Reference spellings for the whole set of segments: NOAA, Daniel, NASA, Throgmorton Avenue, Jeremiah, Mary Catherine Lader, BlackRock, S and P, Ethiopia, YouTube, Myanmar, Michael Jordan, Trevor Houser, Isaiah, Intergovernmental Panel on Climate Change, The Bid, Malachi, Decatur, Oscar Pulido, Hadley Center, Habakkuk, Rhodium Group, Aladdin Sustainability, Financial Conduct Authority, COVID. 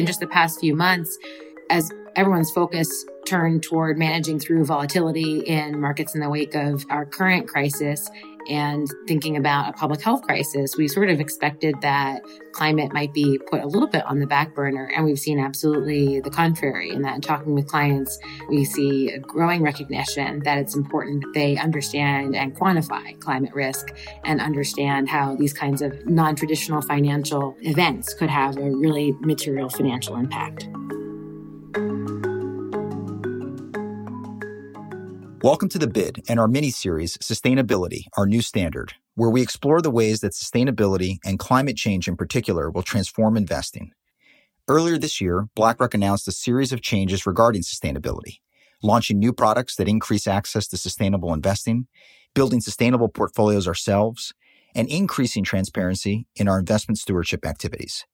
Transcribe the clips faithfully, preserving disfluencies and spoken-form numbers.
in just the past few months as everyone's focus turned toward managing through volatility in markets in the wake of our current crisis and thinking about a public health crisis. We sort of expected that climate might be put a little bit on the back burner, and we've seen absolutely the contrary. And that in talking with clients, we see a growing recognition that it's important that they understand and quantify climate risk and understand how these kinds of non-traditional financial events could have a really material financial impact. Welcome to The Bid and our mini-series, Sustainability, Our New Standard, where we explore the ways that sustainability and climate change in particular will transform investing. Earlier this year, BlackRock announced a series of changes regarding sustainability, launching new products that increase access to sustainable investing, building sustainable portfolios ourselves, and increasing transparency in our investment stewardship activities.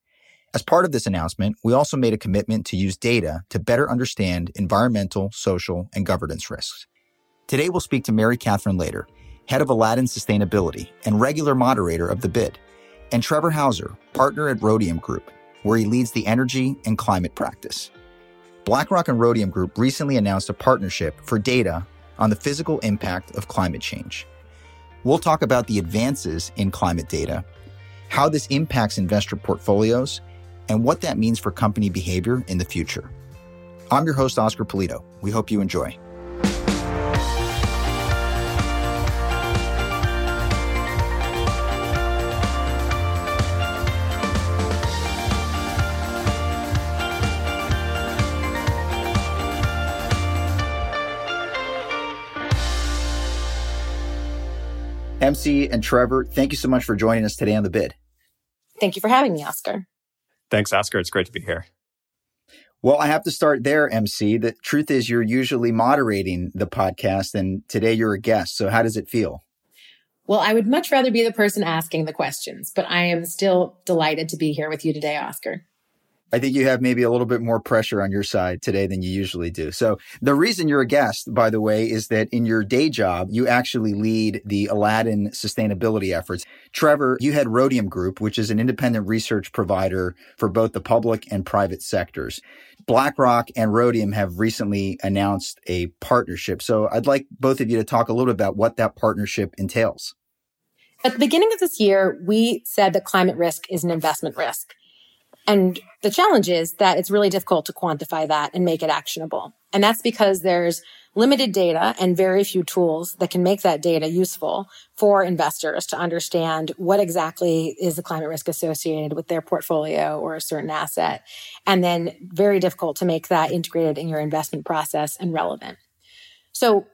As part of this announcement, we also made a commitment to use data to better understand environmental, social, and governance risks. Today, we'll speak to Mary Catherine Lader, head of Aladdin Sustainability and regular moderator of The Bid, and Trevor Houser, partner at Rhodium Group, where he leads the energy and climate practice. BlackRock and Rhodium Group recently announced a partnership for data on the physical impact of climate change. We'll talk about the advances in climate data, how this impacts investor portfolios, and what that means for company behavior in the future. I'm your host, Oscar Pulido. We hope you enjoy. M C and Trevor, thank you so much for joining us today on The Bid. Thank you for having me, Oscar. Thanks, Oscar. It's great to be here. Well, I have to start there, M C. The truth is you're usually moderating the podcast, and today you're a guest. So how does it feel? Well, I would much rather be the person asking the questions, but I am still delighted to be here with you today, Oscar. I think you have maybe a little bit more pressure on your side today than you usually do. So the reason you're a guest, by the way, is that in your day job, you actually lead the Aladdin sustainability efforts. Trevor, you head Rhodium Group, which is an independent research provider for both the public and private sectors. BlackRock and Rhodium have recently announced a partnership. So I'd like both of you to talk a little bit about what that partnership entails. At the beginning of this year, we said that climate risk is an investment risk. And the challenge is that it's really difficult to quantify that and make it actionable. And that's because there's limited data and very few tools that can make that data useful for investors to understand what exactly is the climate risk associated with their portfolio or a certain asset. And then very difficult to make that integrated in your investment process and relevant. So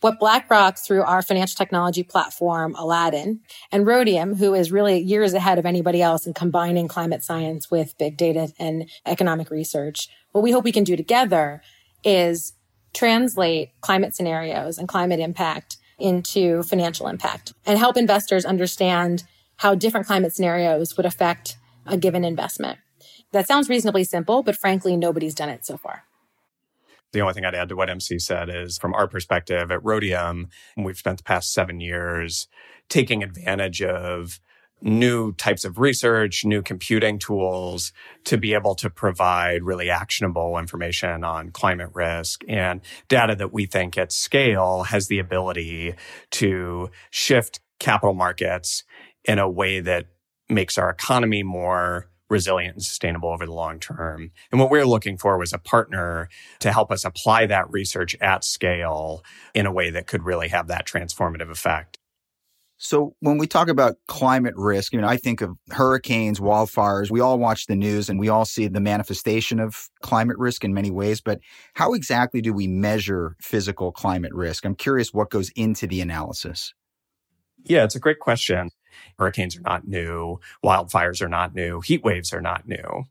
what BlackRock, through our financial technology platform, Aladdin, and Rhodium, who is really years ahead of anybody else in combining climate science with big data and economic research, what we hope we can do together is translate climate scenarios and climate impact into financial impact and help investors understand how different climate scenarios would affect a given investment. That sounds reasonably simple, but frankly, nobody's done it so far. The only thing I'd add to what M C said is, from our perspective at Rhodium, we've spent the past seven years taking advantage of new types of research, new computing tools to be able to provide really actionable information on climate risk and data that we think at scale has the ability to shift capital markets in a way that makes our economy more resilient and sustainable over the long term. And what we're looking for was a partner to help us apply that research at scale in a way that could really have that transformative effect. So when we talk about climate risk, you know, I think of hurricanes, wildfires. We all watch the news and we all see the manifestation of climate risk in many ways. But how exactly do we measure physical climate risk? I'm curious what goes into the analysis. Yeah, it's a great question. Hurricanes are not new. Wildfires are not new. Heat waves are not new.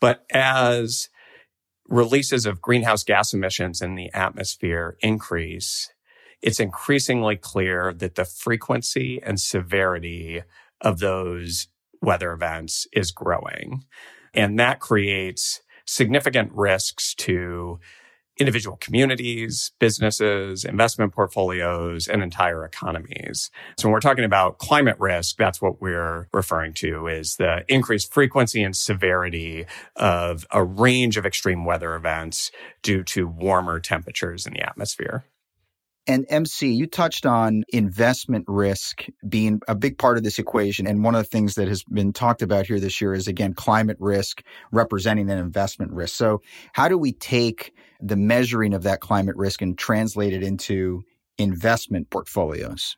But as releases of greenhouse gas emissions in the atmosphere increase, it's increasingly clear that the frequency and severity of those weather events is growing. And that creates significant risks to individual communities, businesses, investment portfolios, and entire economies. So when we're talking about climate risk, that's what we're referring to, is the increased frequency and severity of a range of extreme weather events due to warmer temperatures in the atmosphere. And M C, you touched on investment risk being a big part of this equation. And one of the things that has been talked about here this year is, again, climate risk representing an investment risk. So how do we take the measuring of that climate risk and translate it into investment portfolios?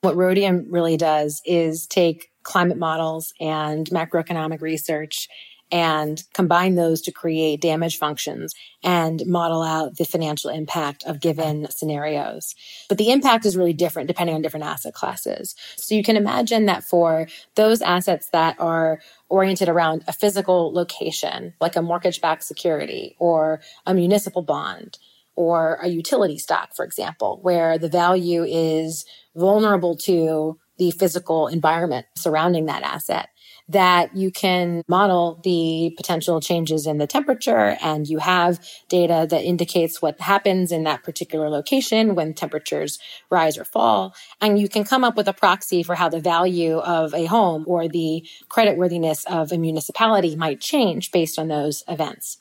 What Rhodium really does is take climate models and macroeconomic research and combine those to create damage functions and model out the financial impact of given scenarios. But the impact is really different depending on different asset classes. So you can imagine that for those assets that are oriented around a physical location, like a mortgage-backed security or a municipal bond or a utility stock, for example, where the value is vulnerable to the physical environment surrounding that asset, that you can model the potential changes in the temperature, and you have data that indicates what happens in that particular location when temperatures rise or fall. And you can come up with a proxy for how the value of a home or the creditworthiness of a municipality might change based on those events.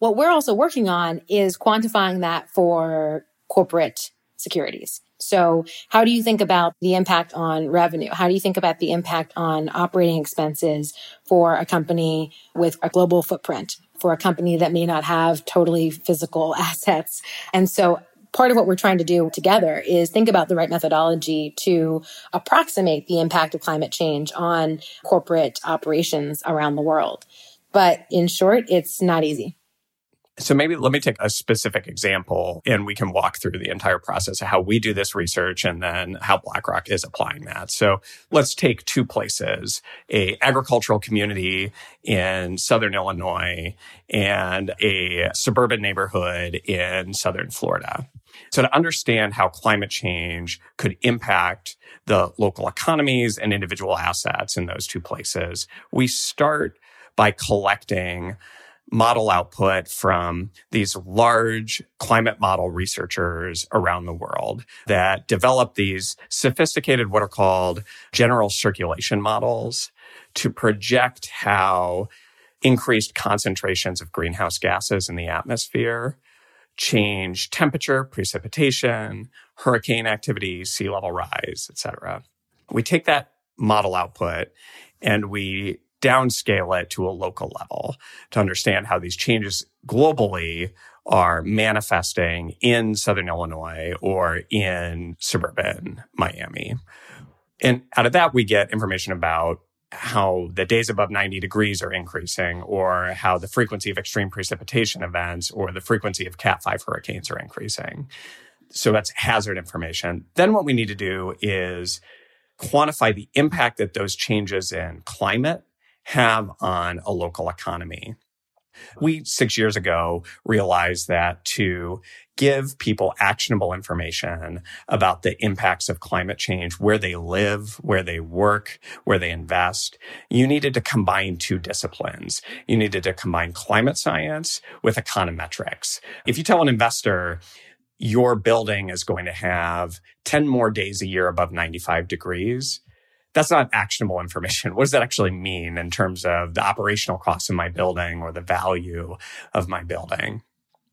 What we're also working on is quantifying that for corporate securities. So how do you think about the impact on revenue? How do you think about the impact on operating expenses for a company with a global footprint, for a company that may not have totally physical assets? And so part of what we're trying to do together is think about the right methodology to approximate the impact of climate change on corporate operations around the world. But in short, it's not easy. So maybe let me take a specific example, and we can walk through the entire process of how we do this research and then how BlackRock is applying that. So let's take two places, an agricultural community in southern Illinois and a suburban neighborhood in southern Florida. So to understand how climate change could impact the local economies and individual assets in those two places, we start by collecting model output from these large climate model researchers around the world that develop these sophisticated, what are called general circulation models, to project how increased concentrations of greenhouse gases in the atmosphere change temperature, precipitation, hurricane activity, sea level rise, et cetera. We take that model output and we downscale it to a local level to understand how these changes globally are manifesting in southern Illinois or in suburban Miami. And out of that, we get information about how the days above ninety degrees are increasing, or how the frequency of extreme precipitation events or the frequency of Cat five hurricanes are increasing. So that's hazard information. Then what we need to do is quantify the impact that those changes in climate have on a local economy. We, six years ago, realized that to give people actionable information about the impacts of climate change, where they live, where they work, where they invest, you needed to combine two disciplines. You needed to combine climate science with econometrics. If you tell an investor, your building is going to have ten more days a year above ninety-five degrees, that's not actionable information. What does that actually mean in terms of the operational costs of my building or the value of my building?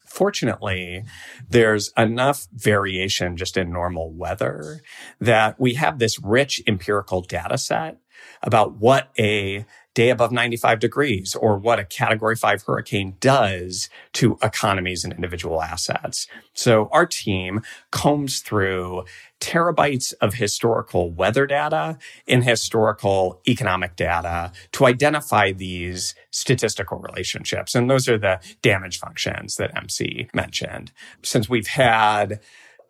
Fortunately, there's enough variation just in normal weather that we have this rich empirical data set about what a day above ninety-five degrees or what a Category five hurricane does to economies and individual assets. So our team combs through terabytes of historical weather data and historical economic data to identify these statistical relationships. And those are the damage functions that M C mentioned. Since we've had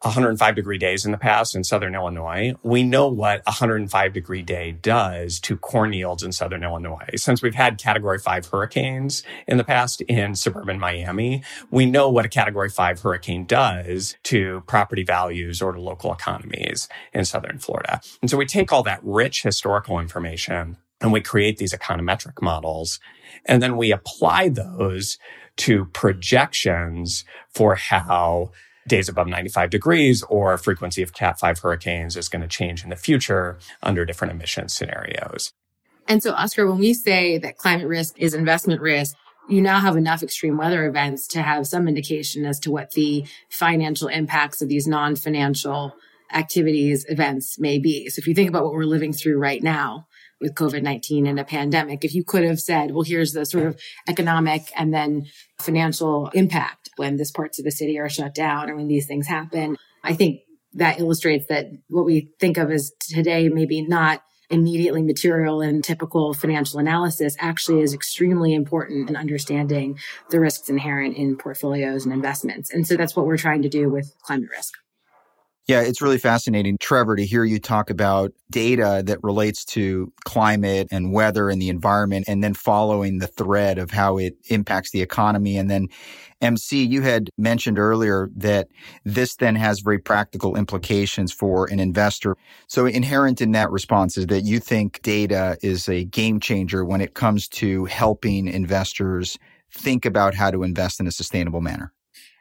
one hundred five degree days in the past in southern Illinois, we know what a one hundred five degree day does to corn yields in southern Illinois. Since we've had Category five hurricanes in the past in suburban Miami, we know what a Category five hurricane does to property values or to local economies in southern Florida. And so we take all that rich historical information and we create these econometric models, and then we apply those to projections for how days above ninety-five degrees or frequency of Cat five hurricanes is going to change in the future under different emission scenarios. And so, Oscar, when we say that climate risk is investment risk, you now have enough extreme weather events to have some indication as to what the financial impacts of these non-financial activities, events may be. So if you think about what we're living through right now with COVID nineteen and a pandemic, if you could have said, well, here's the sort of economic and then financial impact when these parts of the city are shut down or when these things happen, I think that illustrates that what we think of as today maybe not immediately material and typical financial analysis actually is extremely important in understanding the risks inherent in portfolios and investments. And so that's what we're trying to do with climate risk. Yeah, it's really fascinating, Trevor, to hear you talk about data that relates to climate and weather and the environment, and then following the thread of how it impacts the economy. And then, M C, you had mentioned earlier that this then has very practical implications for an investor. So inherent in that response is that you think data is a game changer when it comes to helping investors think about how to invest in a sustainable manner.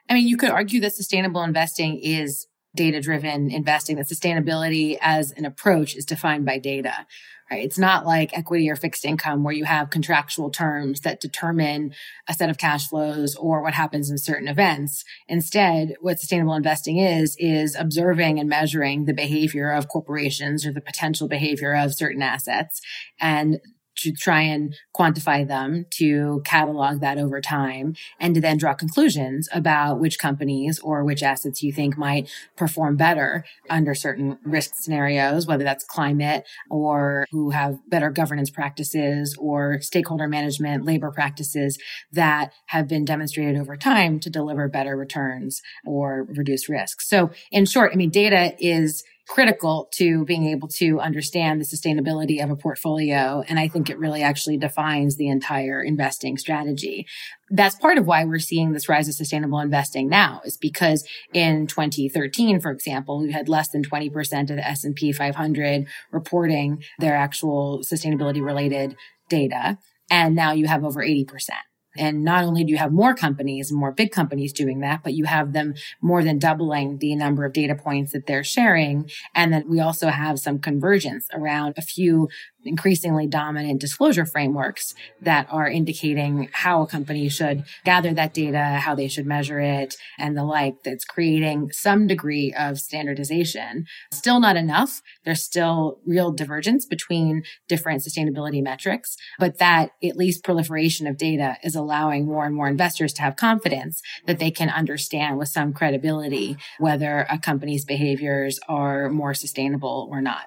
I mean, you could argue that sustainable investing is data-driven investing, that sustainability as an approach is defined by data, right? It's not like equity or fixed income where you have contractual terms that determine a set of cash flows or what happens in certain events. Instead, what sustainable investing is, is observing and measuring the behavior of corporations or the potential behavior of certain assets and to try and quantify them, to catalog that over time, and to then draw conclusions about which companies or which assets you think might perform better under certain risk scenarios, whether that's climate or who have better governance practices or stakeholder management, labor practices that have been demonstrated over time to deliver better returns or reduce risks. So in short, I mean, data is critical to being able to understand the sustainability of a portfolio. And I think it really actually defines the entire investing strategy. That's part of why we're seeing this rise of sustainable investing now, is because in twenty thirteen, for example, we had less than twenty percent of the S and P five hundred reporting their actual sustainability-related data. And now you have over eighty percent. And not only do you have more companies and more big companies doing that, but you have them more than doubling the number of data points that they're sharing. And then we also have some convergence around a few increasingly dominant disclosure frameworks that are indicating how a company should gather that data, how they should measure it, and the like, that's creating some degree of standardization. Still not enough. There's still real divergence between different sustainability metrics, but that at least proliferation of data is allowing more and more investors to have confidence that they can understand with some credibility whether a company's behaviors are more sustainable or not.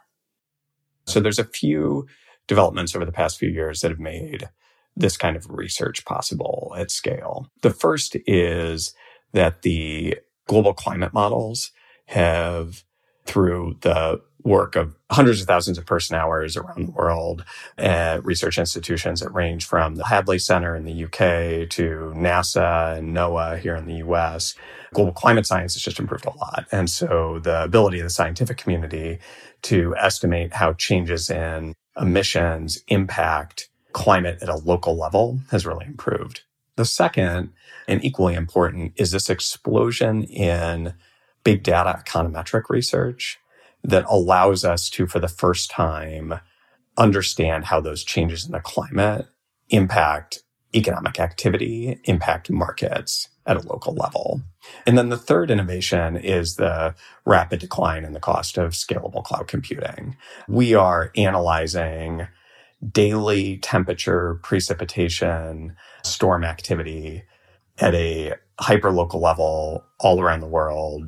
So there's a few developments over the past few years that have made this kind of research possible at scale. The first is that the global climate models have, through the work of hundreds of thousands of person hours around the world at research institutions that range from the Hadley Center in the U K to NASA and NOAA here in the U S, global climate science has just improved a lot. And so the ability of the scientific community to estimate how changes in emissions impact climate at a local level has really improved. The second, and equally important, is this explosion in big data econometric research that allows us to, for the first time, understand how those changes in the climate impact economic activity, impact markets at a local level. And then the third innovation is the rapid decline in the cost of scalable cloud computing. We are analyzing daily temperature, precipitation, storm activity at a hyperlocal level all around the world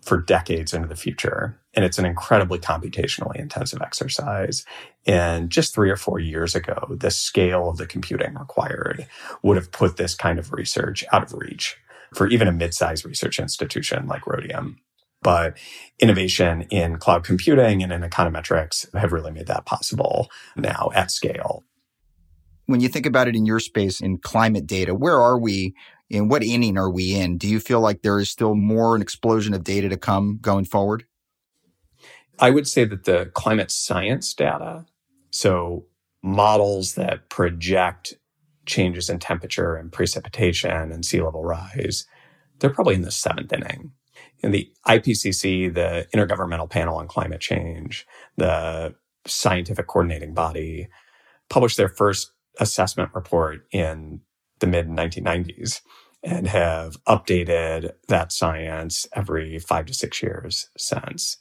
for decades into the future. And it's an incredibly computationally intensive exercise. And just three or four years ago, the scale of the computing required would have put this kind of research out of reach for even a mid-sized research institution like Rhodium. But innovation in cloud computing and in econometrics have really made that possible now at scale. When you think about it in your space, in climate data, where are we? In what inning are we in? Do you feel like there is still more an explosion of data to come going forward? I would say that the climate science data, so models that project changes in temperature and precipitation and sea level rise, they're probably in the seventh inning. In the I P C C, the Intergovernmental Panel on Climate Change, the scientific coordinating body, published their first assessment report in the mid nineteen nineties and have updated that science every five to six years since.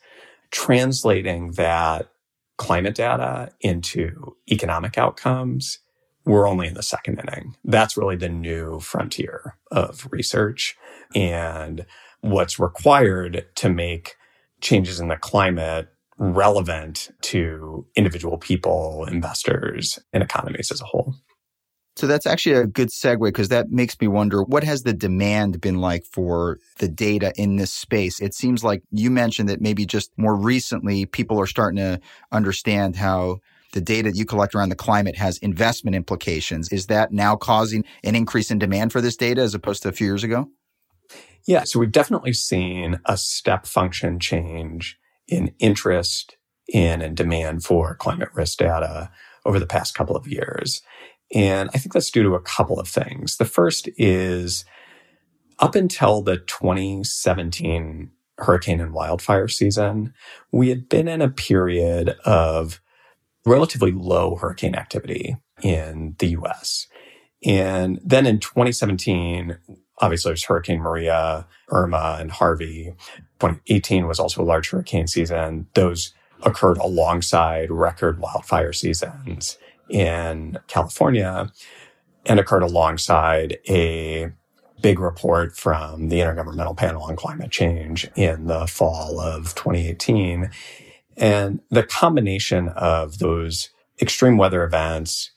Translating that climate data into economic outcomes, we're only in the second inning. That's really the new frontier of research and what's required to make changes in the climate relevant to individual people, investors, and economies as a whole. So that's actually a good segue, because that makes me wonder, what has the demand been like for the data in this space? It seems like you mentioned that maybe just more recently, people are starting to understand how the data you collect around the climate has investment implications. Is that now causing an increase in demand for this data as opposed to a few years ago? Yeah, so we've definitely seen a step function change in interest in and demand for climate risk data over the past couple of years. And I think that's due to a couple of things. The first is, up until the twenty seventeen hurricane and wildfire season, we had been in a period of relatively low hurricane activity in the U S. And then in twenty seventeen, obviously there's Hurricane Maria, Irma, and Harvey. twenty eighteen was also a large hurricane season. Those occurred alongside record wildfire seasons in California and occurred alongside a big report from the Intergovernmental Panel on Climate Change in the fall of twenty eighteen. And the combination of those extreme weather events,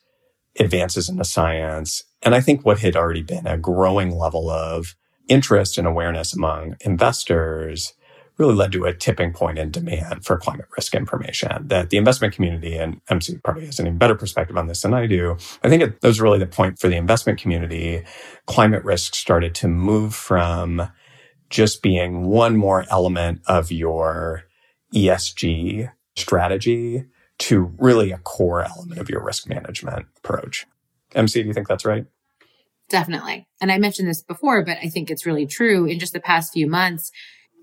advances in the science, and I think what had already been a growing level of interest and awareness among investors really led to a tipping point in demand for climate risk information, that the investment community, and M C probably has an even better perspective on this than I do, I think it, that was really the point for the investment community. Climate risk started to move from just being one more element of your E S G strategy to really a core element of your risk management approach. M C, do you think that's right? Definitely. And I mentioned this before, but I think it's really true. In just the past few months,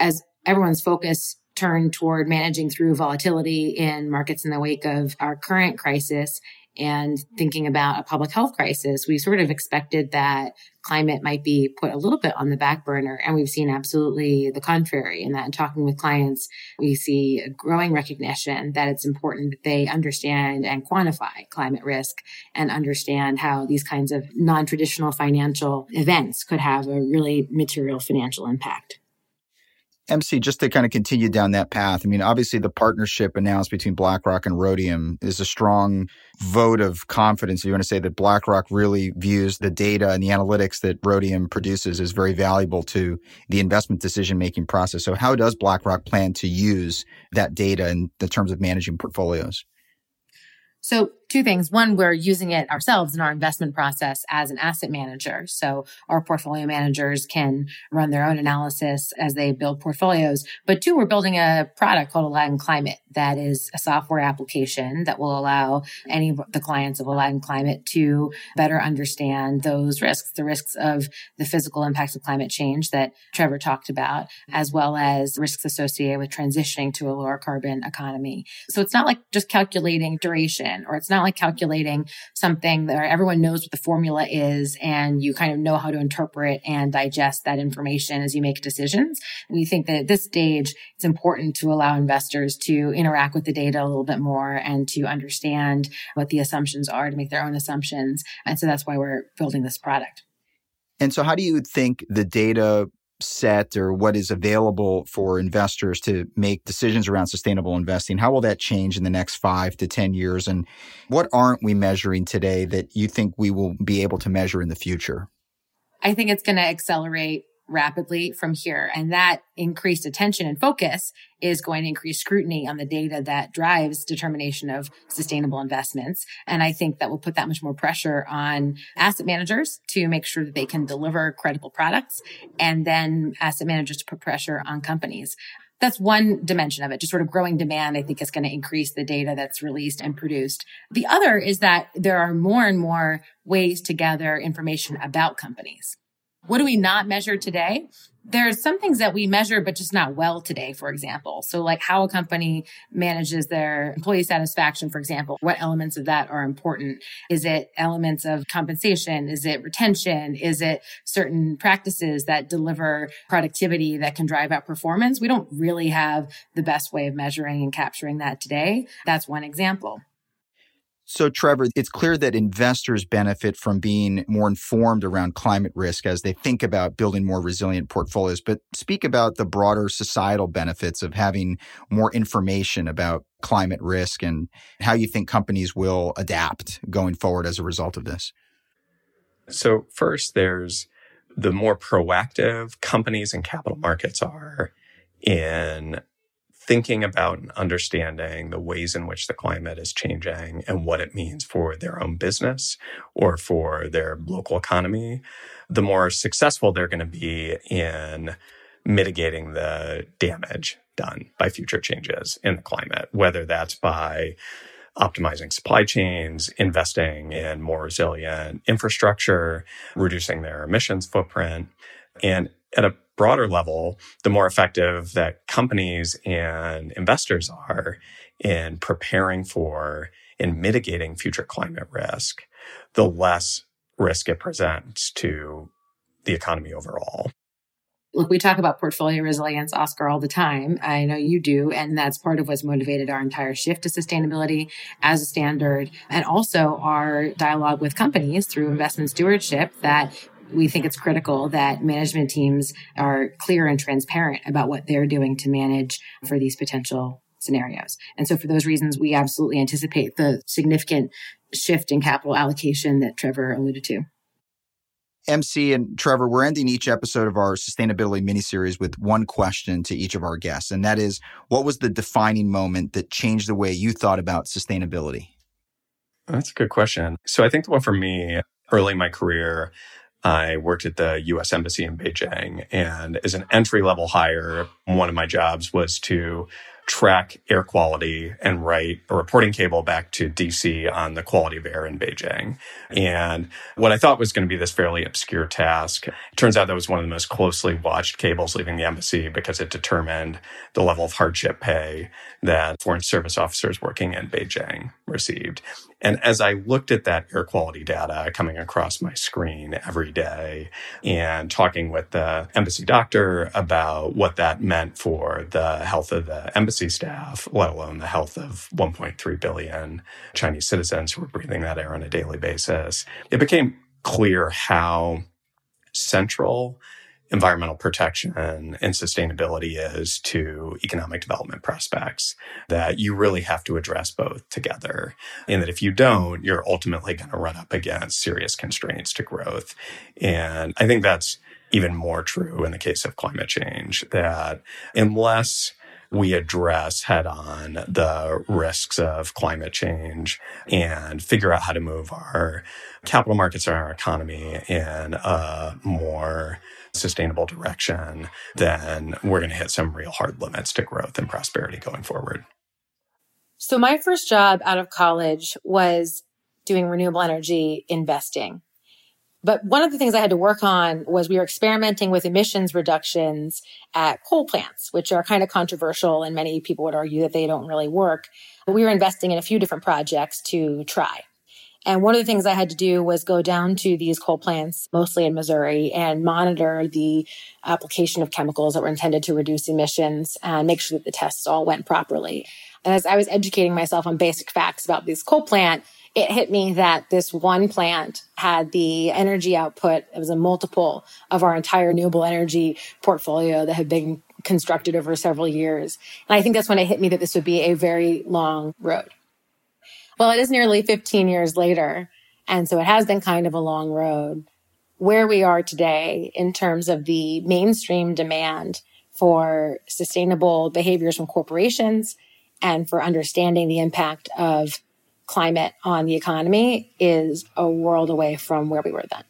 as everyone's focus turned toward managing through volatility in markets in the wake of our current crisis and thinking about a public health crisis, we sort of expected that climate might be put a little bit on the back burner. And we've seen absolutely the contrary in that. In talking with clients, we see a growing recognition that it's important that they understand and quantify climate risk and understand how these kinds of non-traditional financial events could have a really material financial impact. M C, just to kind of continue down that path, I mean, obviously the partnership announced between BlackRock and Rhodium is a strong vote of confidence. You want to say that BlackRock really views the data and the analytics that Rhodium produces as very valuable to the investment decision-making process. So how does BlackRock plan to use that data in the terms of managing portfolios? So two things. One, we're using it ourselves in our investment process as an asset manager. So our portfolio managers can run their own analysis as they build portfolios. But two, we're building a product called Aladdin Climate that is a software application that will allow any of the clients of Aladdin Climate to better understand those risks, the risks of the physical impacts of climate change that Trevor talked about, as well as risks associated with transitioning to a lower carbon economy. So it's not like just calculating duration, or it's not like calculating something that everyone knows what the formula is and you kind of know how to interpret and digest that information as you make decisions. We think that at this stage, it's important to allow investors to interact with the data a little bit more and to understand what the assumptions are, to make their own assumptions. And so that's why we're building this product. And so how do you think the data set or what is available for investors to make decisions around sustainable investing, how will that change in the next five to ten years? And what aren't we measuring today that you think we will be able to measure in the future? I think it's going to accelerate rapidly from here. And that increased attention and focus is going to increase scrutiny on the data that drives determination of sustainable investments. And I think that will put that much more pressure on asset managers to make sure that they can deliver credible products, and then asset managers to put pressure on companies. that's one dimension of it. Just sort of growing demand, I think, is going to increase the data that's released and produced. The other is that there are more and more ways to gather information about companies. What do we not measure today? There's some things that we measure, but just not well today, for example. So like how a company manages their employee satisfaction, for example, what elements of that are important? Is it elements of compensation? Is it retention? Is it certain practices that deliver productivity that can drive out performance? We don't really have the best way of measuring and capturing that today. That's one example. So, Trevor, it's clear that investors benefit from being more informed around climate risk as they think about building more resilient portfolios. But speak about the broader societal benefits of having more information about climate risk and how you think companies will adapt going forward as a result of this. So first, there's the more proactive companies and capital markets are in thinking about and understanding the ways in which the climate is changing and what it means for their own business or for their local economy, the more successful they're going to be in mitigating the damage done by future changes in the climate, whether that's by optimizing supply chains, investing in more resilient infrastructure, reducing their emissions footprint, and at a broader level, the more effective that companies and investors are in preparing for and mitigating future climate risk, the less risk it presents to the economy overall. Look, we talk about portfolio resilience, Oscar, all the time. I know you do. And that's part of what's motivated our entire shift to sustainability as a standard, and also our dialogue with companies through investment stewardship that we think it's critical that management teams are clear and transparent about what they're doing to manage for these potential scenarios. And so for those reasons, we absolutely anticipate the significant shift in capital allocation that Trevor alluded to. M C and Trevor, we're ending each episode of our sustainability miniseries with one question to each of our guests, and that is, what was the defining moment that changed the way you thought about sustainability? That's a good question. So I think the one for me, early in my career, I worked at the U S Embassy in Beijing, and as an entry-level hire, one of my jobs was to track air quality and write a reporting cable back to D C on the quality of air in Beijing. And what I thought was going to be this fairly obscure task, it turns out that was one of the most closely watched cables leaving the embassy because it determined the level of hardship pay that foreign service officers working in Beijing received. And as I looked at that air quality data coming across my screen every day and talking with the embassy doctor about what that meant for the health of the embassy staff, let alone the health of one point three billion Chinese citizens who were breathing that air on a daily basis, it became clear how central environmental protection and sustainability is to economic development prospects, that you really have to address both together. And that if you don't, you're ultimately going to run up against serious constraints to growth. And I think that's even more true in the case of climate change, that unless we address head-on the risks of climate change and figure out how to move our capital markets and our economy in a more sustainable direction, then we're going to hit some real hard limits to growth and prosperity going forward. So my first job out of college was doing renewable energy investing. But one of the things I had to work on was we were experimenting with emissions reductions at coal plants, which are kind of controversial, and many people would argue that they don't really work. But we were investing in a few different projects to try. And one of the things I had to do was go down to these coal plants, mostly in Missouri, and monitor the application of chemicals that were intended to reduce emissions and make sure that the tests all went properly. And as I was educating myself on basic facts about this coal plant, it hit me that this one plant had the energy output. It was a multiple of our entire renewable energy portfolio that had been constructed over several years. And I think that's when it hit me that this would be a very long road. Well, it is nearly fifteen years later, and so it has been kind of a long road. Where we are today in terms of the mainstream demand for sustainable behaviors from corporations and for understanding the impact of climate on the economy is a world away from where we were then.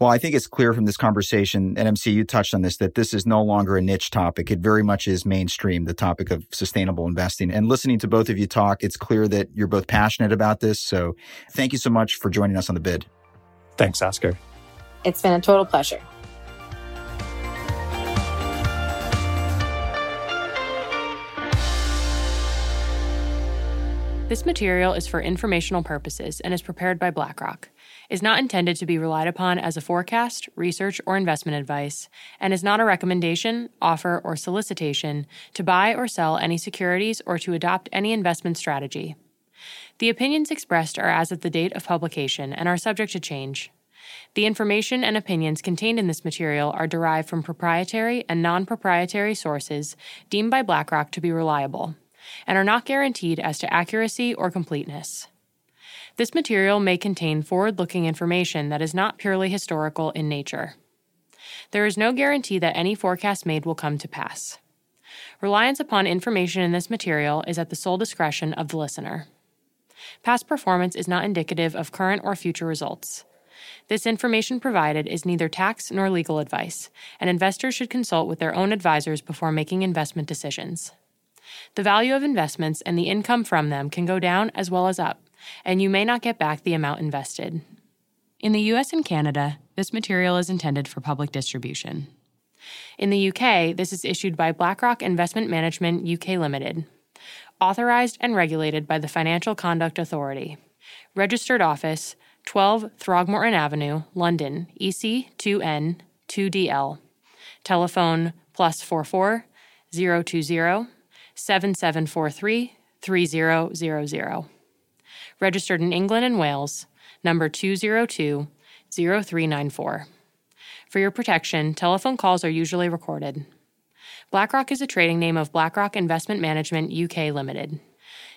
Well, I think it's clear from this conversation, and M C, you touched on this, that this is no longer a niche topic. It very much is mainstream, the topic of sustainable investing. And listening to both of you talk, it's clear that you're both passionate about this. So thank you so much for joining us on The Bid. Thanks, Oscar. It's been a total pleasure. This material is for informational purposes and is prepared by BlackRock. Is not intended to be relied upon as a forecast, research, or investment advice, and is not a recommendation, offer, or solicitation to buy or sell any securities or to adopt any investment strategy. The opinions expressed are as of the date of publication and are subject to change. The information and opinions contained in this material are derived from proprietary and non-proprietary sources deemed by BlackRock to be reliable, and are not guaranteed as to accuracy or completeness. This material may contain forward-looking information that is not purely historical in nature. There is no guarantee that any forecast made will come to pass. Reliance upon information in this material is at the sole discretion of the listener. Past performance is not indicative of current or future results. This information provided is neither tax nor legal advice, and investors should consult with their own advisors before making investment decisions. The value of investments and the income from them can go down as well as up, and you may not get back the amount invested. In the U S and Canada, this material is intended for public distribution. In the U K, this is issued by BlackRock Investment Management U K Limited, authorized and regulated by the Financial Conduct Authority. Registered office, twelve Throgmorton Avenue, London, E C two N two D L. Telephone plus four four zero two zero seven seven four three three zero zero zero. Registered in England and Wales, number two zero two zero three nine four. For your protection, telephone calls are usually recorded. BlackRock is a trading name of BlackRock Investment Management U K Limited.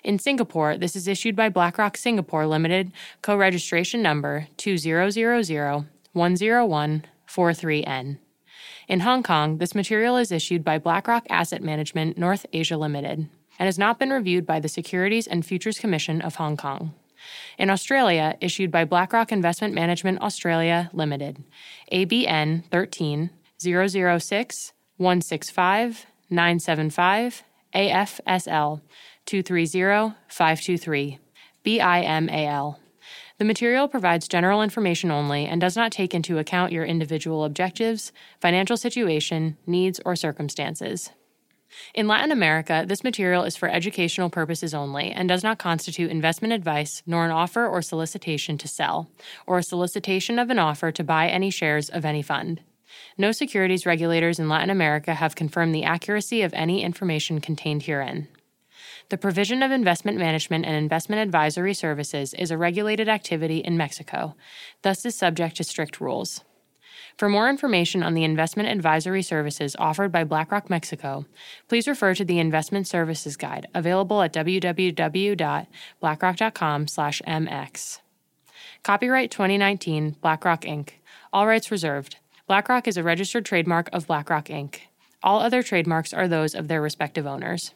In Singapore, this is issued by BlackRock Singapore Limited, co-registration number two zero zero zero one zero one four three N. In Hong Kong, this material is issued by BlackRock Asset Management North Asia Limited, and has not been reviewed by the Securities and Futures Commission of Hong Kong. In Australia, issued by BlackRock Investment Management Australia Limited, A B N one three zero zero six one six five nine seven five, A F S L two three zero five two three, B I M A L. The material provides general information only and does not take into account your individual objectives, financial situation, needs, or circumstances. In Latin America, this material is for educational purposes only and does not constitute investment advice nor an offer or solicitation to sell, or a solicitation of an offer to buy any shares of any fund. No securities regulators in Latin America have confirmed the accuracy of any information contained herein. The provision of investment management and investment advisory services is a regulated activity in Mexico, thus is subject to strict rules. For more information on the investment advisory services offered by BlackRock Mexico, please refer to the Investment Services Guide, available at w w w dot blackrock dot com slash m x. Copyright twenty nineteen, BlackRock, Incorporated. All rights reserved. BlackRock is a registered trademark of BlackRock, Incorporated. All other trademarks are those of their respective owners.